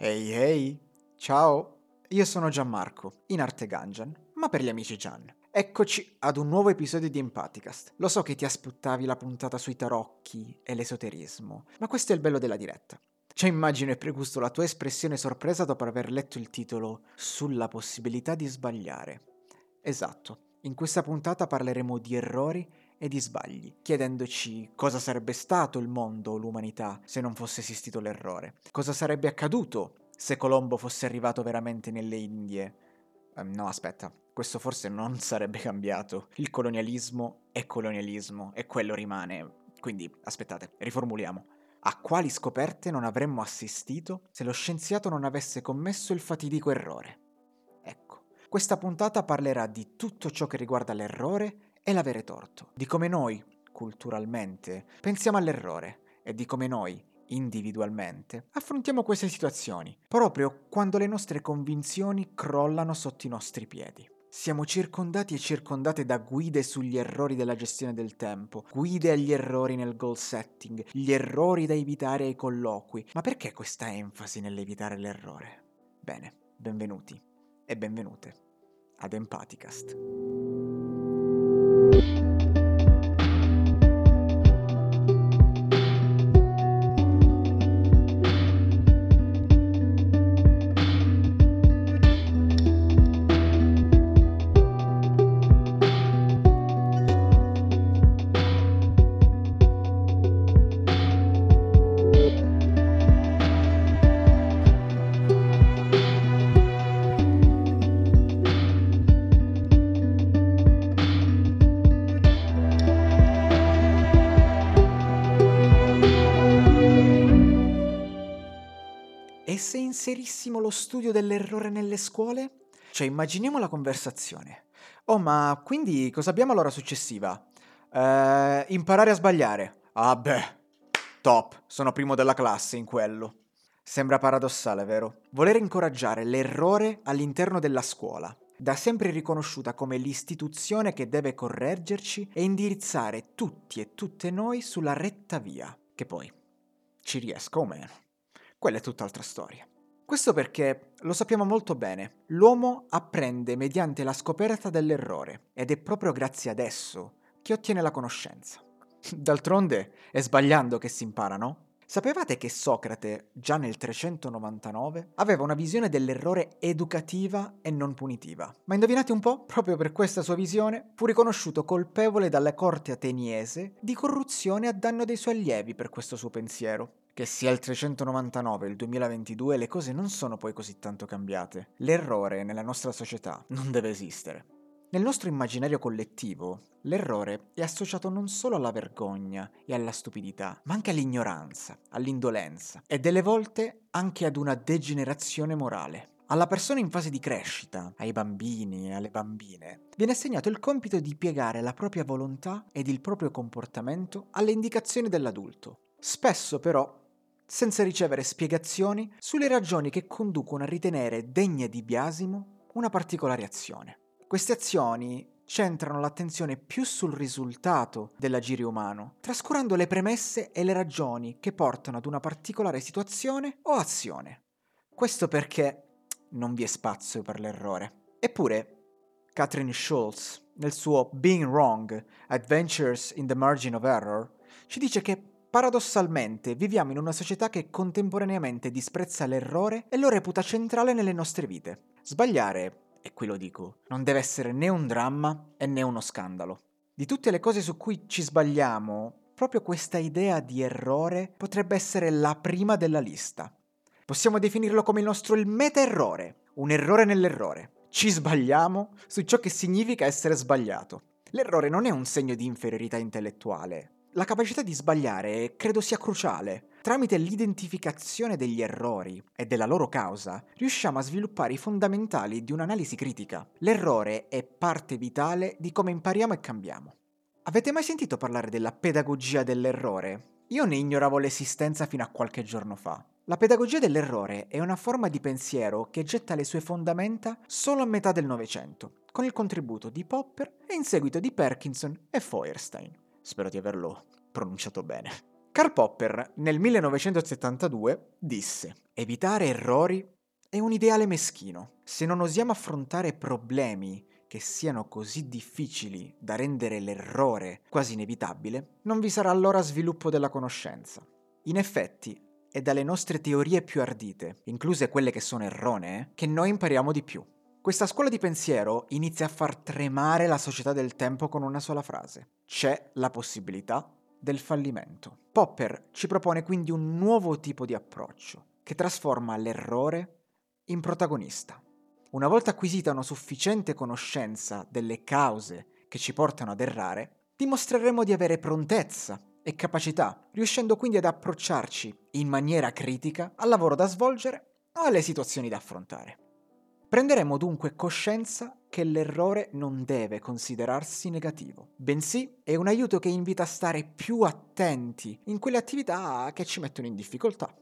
Ehi ehi, ciao, io sono Gianmarco, in arte Ganjan, ma per gli amici Gian. Eccoci ad un nuovo episodio di Empaticast. Lo so che ti aspettavi la puntata sui tarocchi e l'esoterismo, ma questo è il bello della diretta. Già immagino e pregusto la tua espressione sorpresa dopo aver letto il titolo Sulla possibilità di sbagliare. Esatto, in questa puntata parleremo di errori e di sbagli, chiedendoci cosa sarebbe stato il mondo o l'umanità se non fosse esistito l'errore, cosa sarebbe accaduto se Colombo fosse arrivato veramente nelle Indie. Questo forse non sarebbe cambiato. Il colonialismo e quello rimane. Quindi, aspettate, riformuliamo. A quali scoperte non avremmo assistito se lo scienziato non avesse commesso il fatidico errore? Ecco, questa puntata parlerà di tutto ciò che riguarda l'errore e l'avere torto, di come noi, culturalmente, pensiamo all'errore e di come noi, individualmente, affrontiamo queste situazioni, proprio quando le nostre convinzioni crollano sotto i nostri piedi. Siamo circondati e circondate da guide sugli errori della gestione del tempo, guide agli errori nel goal setting, gli errori da evitare ai colloqui. Ma perché questa enfasi nell'evitare l'errore? Bene, benvenuti e benvenute ad Empaticast. Serissimo lo studio dell'errore nelle scuole? Cioè, immaginiamo la conversazione. Oh, ma quindi cosa abbiamo all'ora successiva? Imparare a sbagliare. Ah beh, top, sono primo della classe in quello. Sembra paradossale, vero? Volere incoraggiare l'errore all'interno della scuola, da sempre riconosciuta come l'istituzione che deve correggerci e indirizzare tutti e tutte noi sulla retta via. Che poi ci riesca o meno, quella è tutt'altra storia. Questo perché, lo sappiamo molto bene, l'uomo apprende mediante la scoperta dell'errore ed è proprio grazie ad esso che ottiene la conoscenza. D'altronde è sbagliando che si impara, no? Sapevate che Socrate, già nel 399, aveva una visione dell'errore educativa e non punitiva? Ma indovinate un po', proprio per questa sua visione, fu riconosciuto colpevole dalla corte ateniese di corruzione a danno dei suoi allievi per questo suo pensiero. Che sia il 399 e il 2022 le cose non sono poi così tanto cambiate. L'errore nella nostra società non deve esistere. Nel nostro immaginario collettivo, l'errore è associato non solo alla vergogna e alla stupidità, ma anche all'ignoranza, all'indolenza e delle volte anche ad una degenerazione morale. Alla persona in fase di crescita, ai bambini e alle bambine, viene assegnato il compito di piegare la propria volontà ed il proprio comportamento alle indicazioni dell'adulto. Spesso però senza ricevere spiegazioni sulle ragioni che conducono a ritenere degne di biasimo una particolare azione. Queste azioni centrano l'attenzione più sul risultato dell'agire umano, trascurando le premesse e le ragioni che portano ad una particolare situazione o azione. Questo perché non vi è spazio per l'errore. Eppure, Kathryn Schulz, nel suo Being Wrong, Adventures in the Margin of Error, ci dice che paradossalmente viviamo in una società che contemporaneamente disprezza l'errore e lo reputa centrale nelle nostre vite. Sbagliare, e qui lo dico, non deve essere né un dramma e né uno scandalo. Di tutte le cose su cui ci sbagliamo, proprio questa idea di errore potrebbe essere la prima della lista. Possiamo definirlo come il nostro meta-errore, un errore nell'errore. Ci sbagliamo su ciò che significa essere sbagliato. L'errore non è un segno di inferiorità intellettuale. La capacità di sbagliare credo sia cruciale. Tramite l'identificazione degli errori e della loro causa, riusciamo a sviluppare i fondamentali di un'analisi critica. L'errore è parte vitale di come impariamo e cambiamo. Avete mai sentito parlare della pedagogia dell'errore? Io ne ignoravo l'esistenza fino a qualche giorno fa. La pedagogia dell'errore è una forma di pensiero che getta le sue fondamenta solo a metà del Novecento, con il contributo di Popper e in seguito di Perkinson e Feuerstein. Spero di averlo pronunciato bene. Karl Popper nel 1972 disse: «Evitare errori è un ideale meschino. Se non osiamo affrontare problemi che siano così difficili da rendere l'errore quasi inevitabile, non vi sarà allora sviluppo della conoscenza». In effetti, è dalle nostre teorie più ardite, incluse quelle che sono erronee, che noi impariamo di più. Questa scuola di pensiero inizia a far tremare la società del tempo con una sola frase: c'è la possibilità del fallimento. Popper ci propone quindi un nuovo tipo di approccio, che trasforma l'errore in protagonista. Una volta acquisita una sufficiente conoscenza delle cause che ci portano ad errare, dimostreremo di avere prontezza e capacità, riuscendo quindi ad approcciarci in maniera critica al lavoro da svolgere o alle situazioni da affrontare. Prenderemo dunque coscienza che l'errore non deve considerarsi negativo, bensì è un aiuto che invita a stare più attenti in quelle attività che ci mettono in difficoltà.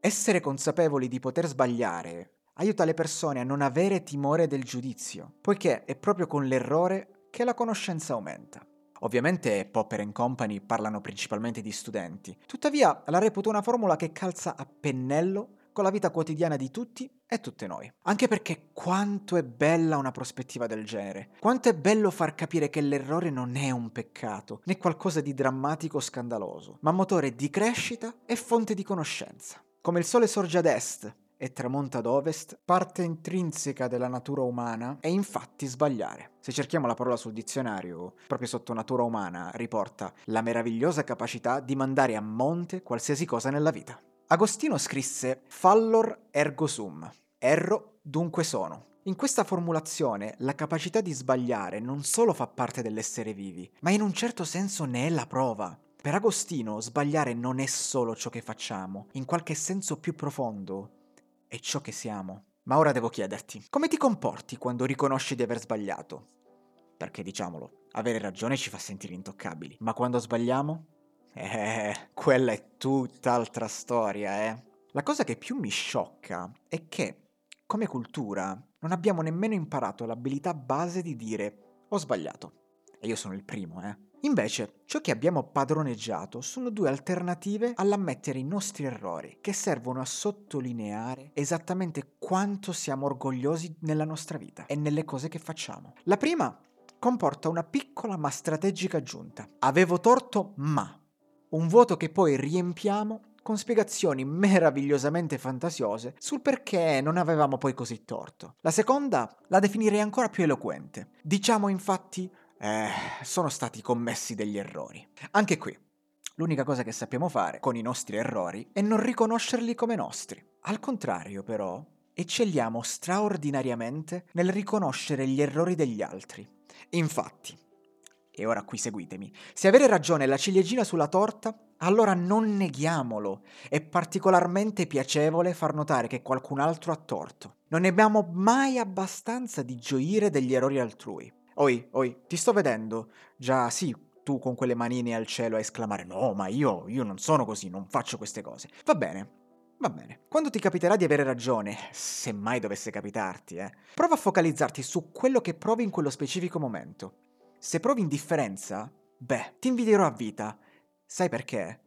Essere consapevoli di poter sbagliare aiuta le persone a non avere timore del giudizio, poiché è proprio con l'errore che la conoscenza aumenta. Ovviamente Popper and Company parlano principalmente di studenti, tuttavia la reputo una formula che calza a pennello con la vita quotidiana di tutti e tutte noi. Anche perché quanto è bella una prospettiva del genere, quanto è bello far capire che l'errore non è un peccato, né qualcosa di drammatico o scandaloso, ma motore di crescita e fonte di conoscenza. Come il sole sorge ad est e tramonta ad ovest, parte intrinseca della natura umana è infatti sbagliare. Se cerchiamo la parola sul dizionario, proprio sotto natura umana riporta la meravigliosa capacità di mandare a monte qualsiasi cosa nella vita. Agostino scrisse «Fallor ergo sum», «erro dunque sono». In questa formulazione la capacità di sbagliare non solo fa parte dell'essere vivi, ma in un certo senso ne è la prova. Per Agostino sbagliare non è solo ciò che facciamo, in qualche senso più profondo è ciò che siamo. Ma ora devo chiederti, come ti comporti quando riconosci di aver sbagliato? Perché diciamolo, avere ragione ci fa sentire intoccabili, ma quando sbagliamo? Quella è tutt'altra storia, La cosa che più mi sciocca è che, come cultura, non abbiamo nemmeno imparato l'abilità base di dire «ho sbagliato». E io sono il primo, Invece, ciò che abbiamo padroneggiato sono due alternative all'ammettere i nostri errori, che servono a sottolineare esattamente quanto siamo orgogliosi nella nostra vita e nelle cose che facciamo. La prima comporta una piccola ma strategica aggiunta. Avevo torto, ma... un vuoto che poi riempiamo con spiegazioni meravigliosamente fantasiose sul perché non avevamo poi così torto. La seconda la definirei ancora più eloquente. Diciamo infatti, sono stati commessi degli errori. Anche qui, l'unica cosa che sappiamo fare con i nostri errori è non riconoscerli come nostri. Al contrario, però, eccelliamo straordinariamente nel riconoscere gli errori degli altri. Infatti, e ora qui seguitemi, se avere ragione è la ciliegina sulla torta, allora non neghiamolo. È particolarmente piacevole far notare che qualcun altro ha torto. Non ne abbiamo mai abbastanza di gioire degli errori altrui. Oi, ti sto vedendo. Già sì, tu con quelle manine al cielo a esclamare «No, ma io non sono così, non faccio queste cose». Va bene. Quando ti capiterà di avere ragione, se mai dovesse capitarti, prova a focalizzarti su quello che provi in quello specifico momento. Se provi indifferenza, ti invidierò a vita. Sai perché?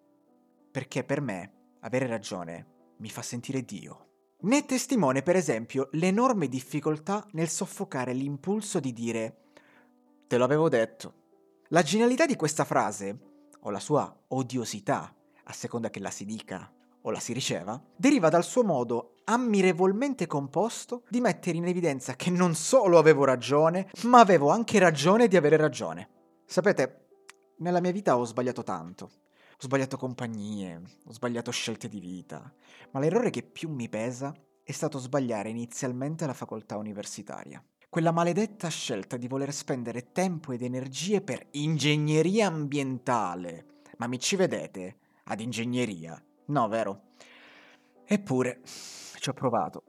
Perché per me avere ragione mi fa sentire Dio. Ne è testimone, per esempio, l'enorme difficoltà nel soffocare l'impulso di dire «te l'avevo detto». La genialità di questa frase, o la sua odiosità, a seconda che la si dica o la si riceva, deriva dal suo modo ammirevolmente composto di mettere in evidenza che non solo avevo ragione, ma avevo anche ragione di avere ragione. Sapete, nella mia vita ho sbagliato tanto. Ho sbagliato compagnie, ho sbagliato scelte di vita, ma l'errore che più mi pesa è stato sbagliare inizialmente la facoltà universitaria. Quella maledetta scelta di voler spendere tempo ed energie per ingegneria ambientale. Ma mi ci vedete? Ad ingegneria? No, vero? Eppure, ci ho provato,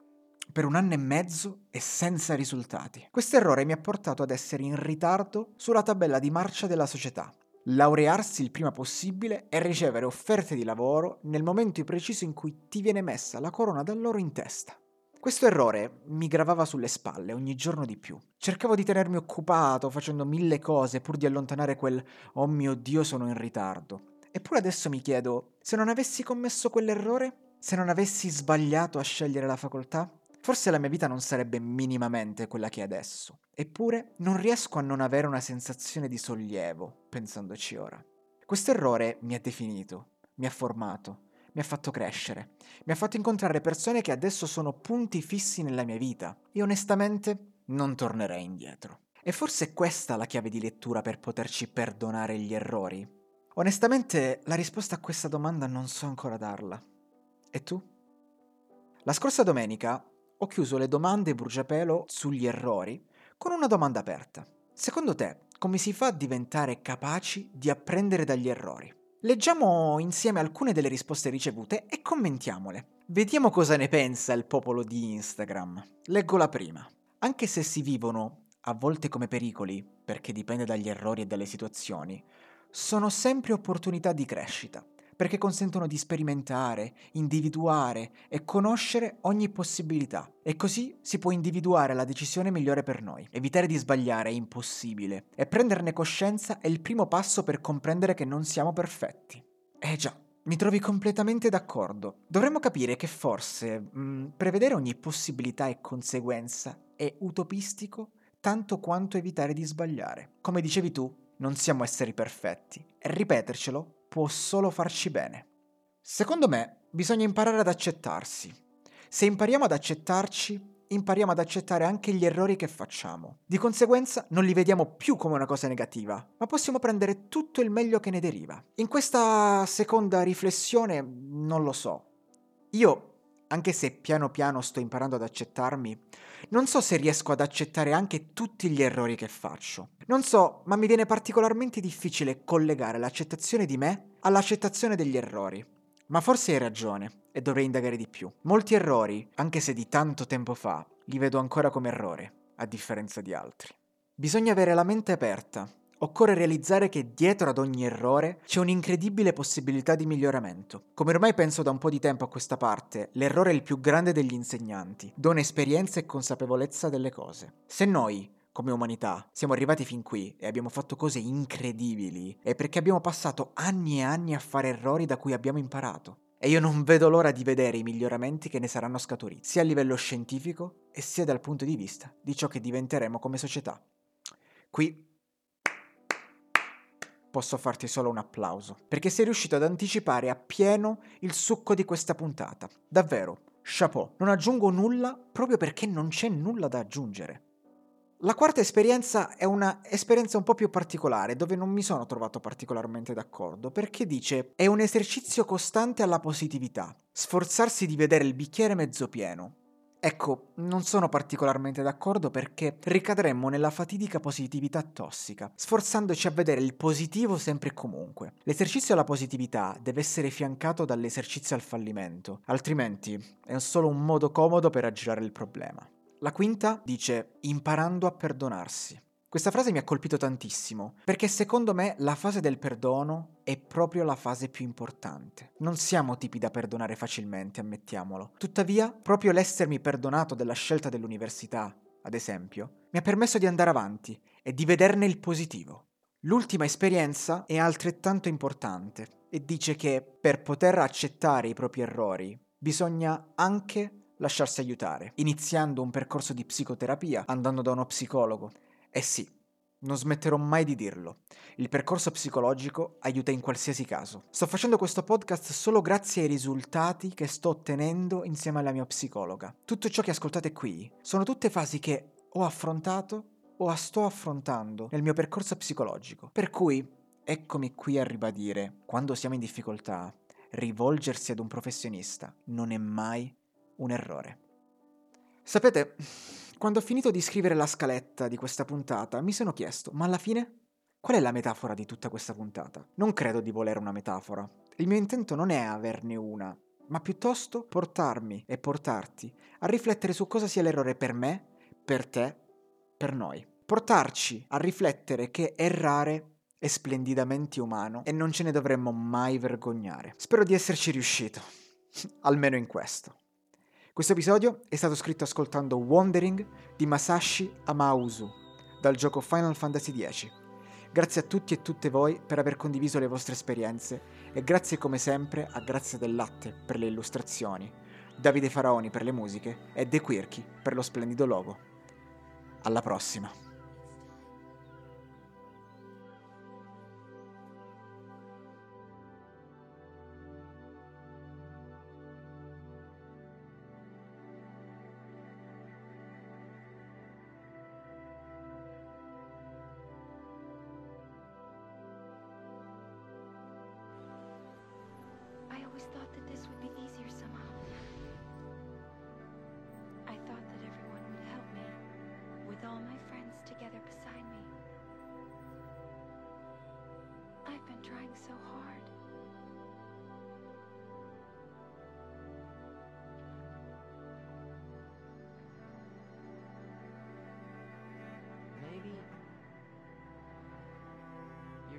per 1 anno e mezzo e senza risultati. Questo errore mi ha portato ad essere in ritardo sulla tabella di marcia della società, laurearsi il prima possibile e ricevere offerte di lavoro nel momento preciso in cui ti viene messa la corona d'alloro in testa. Questo errore mi gravava sulle spalle ogni giorno di più. Cercavo di tenermi occupato facendo 1000 cose pur di allontanare quel «oh mio Dio, sono in ritardo». Eppure adesso mi chiedo, se non avessi commesso quell'errore? Se non avessi sbagliato a scegliere la facoltà? Forse la mia vita non sarebbe minimamente quella che è adesso. Eppure non riesco a non avere una sensazione di sollievo, pensandoci ora. Questo errore mi ha definito, mi ha formato, mi ha fatto crescere, mi ha fatto incontrare persone che adesso sono punti fissi nella mia vita e onestamente non tornerei indietro. E forse è questa la chiave di lettura per poterci perdonare gli errori? Onestamente la risposta a questa domanda non so ancora darla. E tu? La scorsa domenica ho chiuso le domande bruciapelo sugli errori con una domanda aperta. Secondo te, come si fa a diventare capaci di apprendere dagli errori? Leggiamo insieme alcune delle risposte ricevute e commentiamole. Vediamo cosa ne pensa il popolo di Instagram. Leggo la prima. Anche se si vivono a volte come pericoli, perché dipende dagli errori e dalle situazioni, sono sempre opportunità di crescita, perché consentono di sperimentare, individuare e conoscere ogni possibilità. E così si può individuare la decisione migliore per noi. Evitare di sbagliare è impossibile e prenderne coscienza è il primo passo per comprendere che non siamo perfetti. Già, mi trovi completamente d'accordo. Dovremmo capire che forse prevedere ogni possibilità e conseguenza è utopistico tanto quanto evitare di sbagliare. Come dicevi tu, non siamo esseri perfetti e ripetercelo può solo farci bene. Secondo me, bisogna imparare ad accettarsi. Se impariamo ad accettarci, impariamo ad accettare anche gli errori che facciamo. Di conseguenza, non li vediamo più come una cosa negativa, ma possiamo prendere tutto il meglio che ne deriva. In questa seconda riflessione, non lo so. Io, anche se piano piano sto imparando ad accettarmi, non so se riesco ad accettare anche tutti gli errori che faccio. Non so, ma mi viene particolarmente difficile collegare l'accettazione di me all'accettazione degli errori. Ma forse hai ragione e dovrei indagare di più. Molti errori, anche se di tanto tempo fa, li vedo ancora come errore, a differenza di altri. Bisogna avere la mente aperta. Occorre realizzare che dietro ad ogni errore c'è un'incredibile possibilità di miglioramento. Come ormai penso da un po' di tempo a questa parte, l'errore è il più grande degli insegnanti, dona esperienza e consapevolezza delle cose. Se noi, come umanità, siamo arrivati fin qui e abbiamo fatto cose incredibili, è perché abbiamo passato anni e anni a fare errori da cui abbiamo imparato. E io non vedo l'ora di vedere i miglioramenti che ne saranno scaturiti, sia a livello scientifico e sia dal punto di vista di ciò che diventeremo come società. Qui posso farti solo un applauso, perché sei riuscito ad anticipare appieno il succo di questa puntata. Davvero, chapeau. Non aggiungo nulla proprio perché non c'è nulla da aggiungere. La quarta esperienza è una esperienza un po' più particolare, dove non mi sono trovato particolarmente d'accordo, perché dice «È un esercizio costante alla positività, sforzarsi di vedere il bicchiere mezzo pieno». Ecco, non sono particolarmente d'accordo perché ricadremmo nella fatidica positività tossica, sforzandoci a vedere il positivo sempre e comunque. L'esercizio alla positività deve essere fiancato dall'esercizio al fallimento, altrimenti è solo un modo comodo per aggirare il problema. La quinta dice «imparando a perdonarsi». Questa frase mi ha colpito tantissimo, perché secondo me la fase del perdono è proprio la fase più importante. Non siamo tipi da perdonare facilmente, ammettiamolo. Tuttavia, proprio l'essermi perdonato della scelta dell'università, ad esempio, mi ha permesso di andare avanti e di vederne il positivo. L'ultima esperienza è altrettanto importante e dice che per poter accettare i propri errori bisogna anche lasciarsi aiutare, iniziando un percorso di psicoterapia, andando da uno psicologo. Eh sì, non smetterò mai di dirlo. Il percorso psicologico aiuta in qualsiasi caso. Sto facendo questo podcast solo grazie ai risultati che sto ottenendo insieme alla mia psicologa. Tutto ciò che ascoltate qui sono tutte fasi che ho affrontato o sto affrontando nel mio percorso psicologico. Per cui, eccomi qui a ribadire, quando siamo in difficoltà, rivolgersi ad un professionista non è mai un errore. Sapete, quando ho finito di scrivere la scaletta di questa puntata, mi sono chiesto, ma alla fine, qual è la metafora di tutta questa puntata? Non credo di volere una metafora. Il mio intento non è averne una, ma piuttosto portarmi e portarti a riflettere su cosa sia l'errore per me, per te, per noi. Portarci a riflettere che errare è splendidamente umano e non ce ne dovremmo mai vergognare. Spero di esserci riuscito, almeno in questo. Questo episodio è stato scritto ascoltando Wandering di Masashi Amausu, dal gioco Final Fantasy X. Grazie a tutti e tutte voi per aver condiviso le vostre esperienze E grazie come sempre a Grazia Del Latte per le illustrazioni, Davide Faraoni per le musiche e Thequirkie per lo splendido logo. Alla prossima!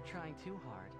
Trying too hard.